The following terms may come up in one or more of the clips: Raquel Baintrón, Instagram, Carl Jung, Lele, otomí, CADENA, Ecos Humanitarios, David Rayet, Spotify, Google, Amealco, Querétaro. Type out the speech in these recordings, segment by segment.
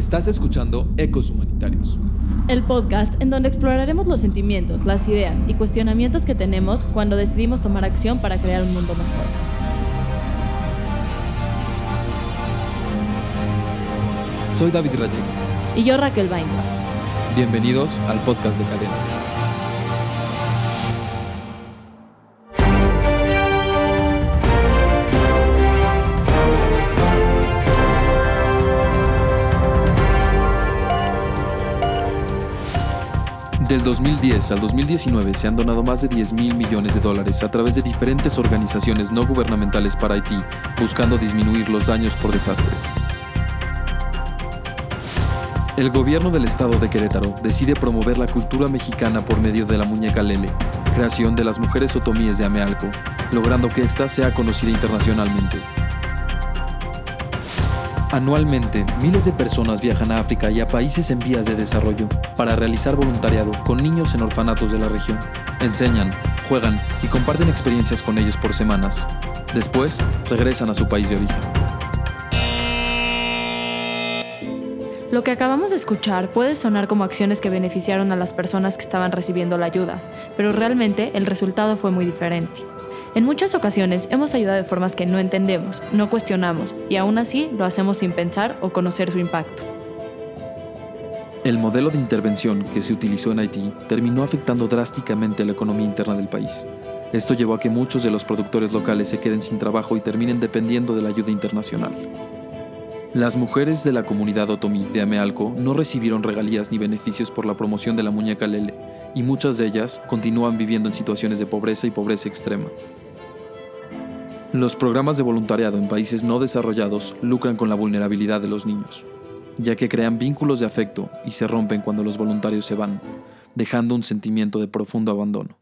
Estás escuchando Ecos Humanitarios, el podcast en donde exploraremos los sentimientos, las ideas y cuestionamientos que tenemos cuando decidimos tomar acción para crear un mundo mejor. Soy David Rayet. Y yo, Raquel Baintrón. Bienvenidos al podcast de CADENA. Del 2010 al 2019 se han donado más de 10,000 millones de dólares a través de diferentes organizaciones no gubernamentales para Haití, buscando disminuir los daños por desastres. El gobierno del estado de Querétaro decide promover la cultura mexicana por medio de la muñeca Lele, creación de las mujeres otomíes de Amealco, logrando que ésta sea conocida internacionalmente. Anualmente, miles de personas viajan a África y a países en vías de desarrollo para realizar voluntariado con niños en orfanatos de la región. Enseñan, juegan y comparten experiencias con ellos por semanas. Después, regresan a su país de origen. Lo que acabamos de escuchar puede sonar como acciones que beneficiaron a las personas que estaban recibiendo la ayuda, pero realmente el resultado fue muy diferente. En muchas ocasiones hemos ayudado de formas que no entendemos, no cuestionamos, y aún así lo hacemos sin pensar o conocer su impacto. El modelo de intervención que se utilizó en Haití terminó afectando drásticamente la economía interna del país. Esto llevó a que muchos de los productores locales se queden sin trabajo y terminen dependiendo de la ayuda internacional. Las mujeres de la comunidad otomí de Amealco no recibieron regalías ni beneficios por la promoción de la muñeca Lele, y muchas de ellas continúan viviendo en situaciones de pobreza y pobreza extrema. Los programas de voluntariado en países no desarrollados lucran con la vulnerabilidad de los niños, ya que crean vínculos de afecto y se rompen cuando los voluntarios se van, dejando un sentimiento de profundo abandono.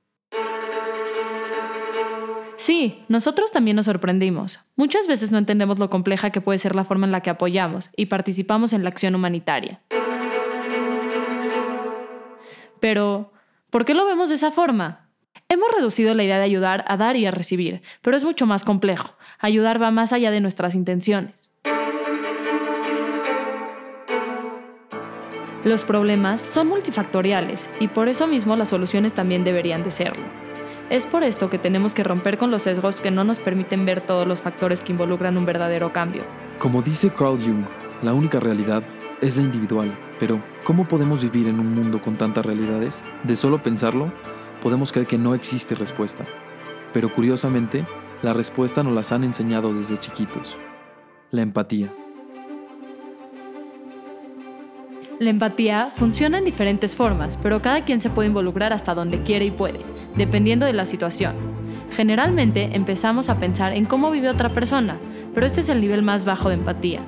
Sí, nosotros también nos sorprendimos. Muchas veces no entendemos lo compleja que puede ser la forma en la que apoyamos y participamos en la acción humanitaria. Pero, ¿por qué lo vemos de esa forma? Hemos reducido la idea de ayudar a dar y a recibir, pero es mucho más complejo. Ayudar va más allá de nuestras intenciones. Los problemas son multifactoriales y por eso mismo las soluciones también deberían de serlo. Es por esto que tenemos que romper con los sesgos que no nos permiten ver todos los factores que involucran un verdadero cambio. Como dice Carl Jung, la única realidad es la individual. Pero, ¿cómo podemos vivir en un mundo con tantas realidades? De solo pensarlo, podemos creer que no existe respuesta. Pero curiosamente, la respuesta nos las han enseñado desde chiquitos. La empatía. La empatía funciona en diferentes formas, pero cada quien se puede involucrar hasta donde quiere y puede, dependiendo de la situación. Generalmente empezamos a pensar en cómo vive otra persona, pero este es el nivel más bajo de empatía,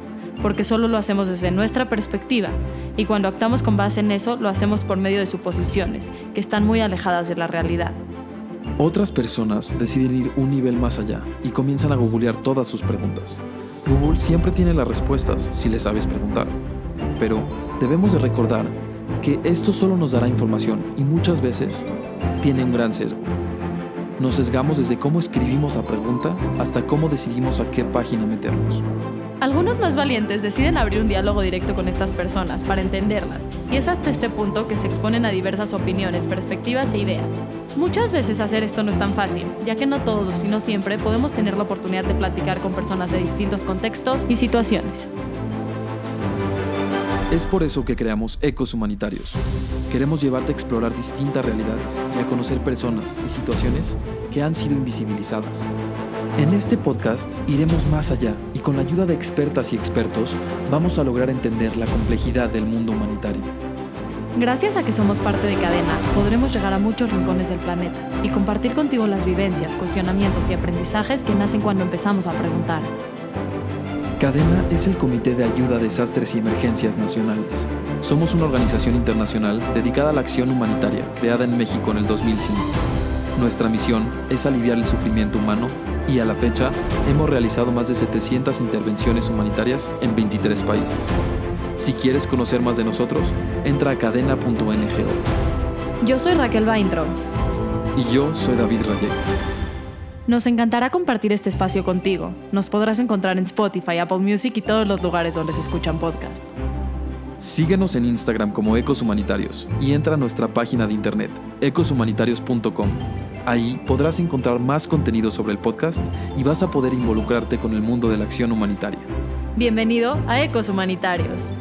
porque solo lo hacemos desde nuestra perspectiva, y cuando actuamos con base en eso, lo hacemos por medio de suposiciones, que están muy alejadas de la realidad. Otras personas deciden ir un nivel más allá y comienzan a googlear todas sus preguntas. Google siempre tiene las respuestas si le sabes preguntar. Pero debemos de recordar que esto solo nos dará información y muchas veces tiene un gran sesgo. Nos sesgamos desde cómo escribimos la pregunta hasta cómo decidimos a qué página meternos. Algunos más valientes deciden abrir un diálogo directo con estas personas para entenderlas, y es hasta este punto que se exponen a diversas opiniones, perspectivas e ideas. Muchas veces hacer esto no es tan fácil, ya que no todos, sino siempre, podemos tener la oportunidad de platicar con personas de distintos contextos y situaciones. Es por eso que creamos Ecos Humanitarios. Queremos llevarte a explorar distintas realidades y a conocer personas y situaciones que han sido invisibilizadas. En este podcast iremos más allá y con la ayuda de expertas y expertos vamos a lograr entender la complejidad del mundo humanitario. Gracias a que somos parte de CADENA, podremos llegar a muchos rincones del planeta y compartir contigo las vivencias, cuestionamientos y aprendizajes que nacen cuando empezamos a preguntar. CADENA es el Comité de Ayuda a Desastres y Emergencias Nacionales. Somos una organización internacional dedicada a la acción humanitaria, creada en México en el 2005. Nuestra misión es aliviar el sufrimiento humano y a la fecha hemos realizado más de 700 intervenciones humanitarias en 23 países. Si quieres conocer más de nosotros, entra a cadena.ngo. Yo soy Raquel Baintrón. Y yo soy David Rayet. Nos encantará compartir este espacio contigo. Nos podrás encontrar en Spotify, Apple Music y todos los lugares donde se escuchan podcasts. Síguenos en Instagram como Ecos Humanitarios y entra a nuestra página de internet, ecoshumanitarios.com. Ahí podrás encontrar más contenido sobre el podcast y vas a poder involucrarte con el mundo de la acción humanitaria. Bienvenido a Ecos Humanitarios.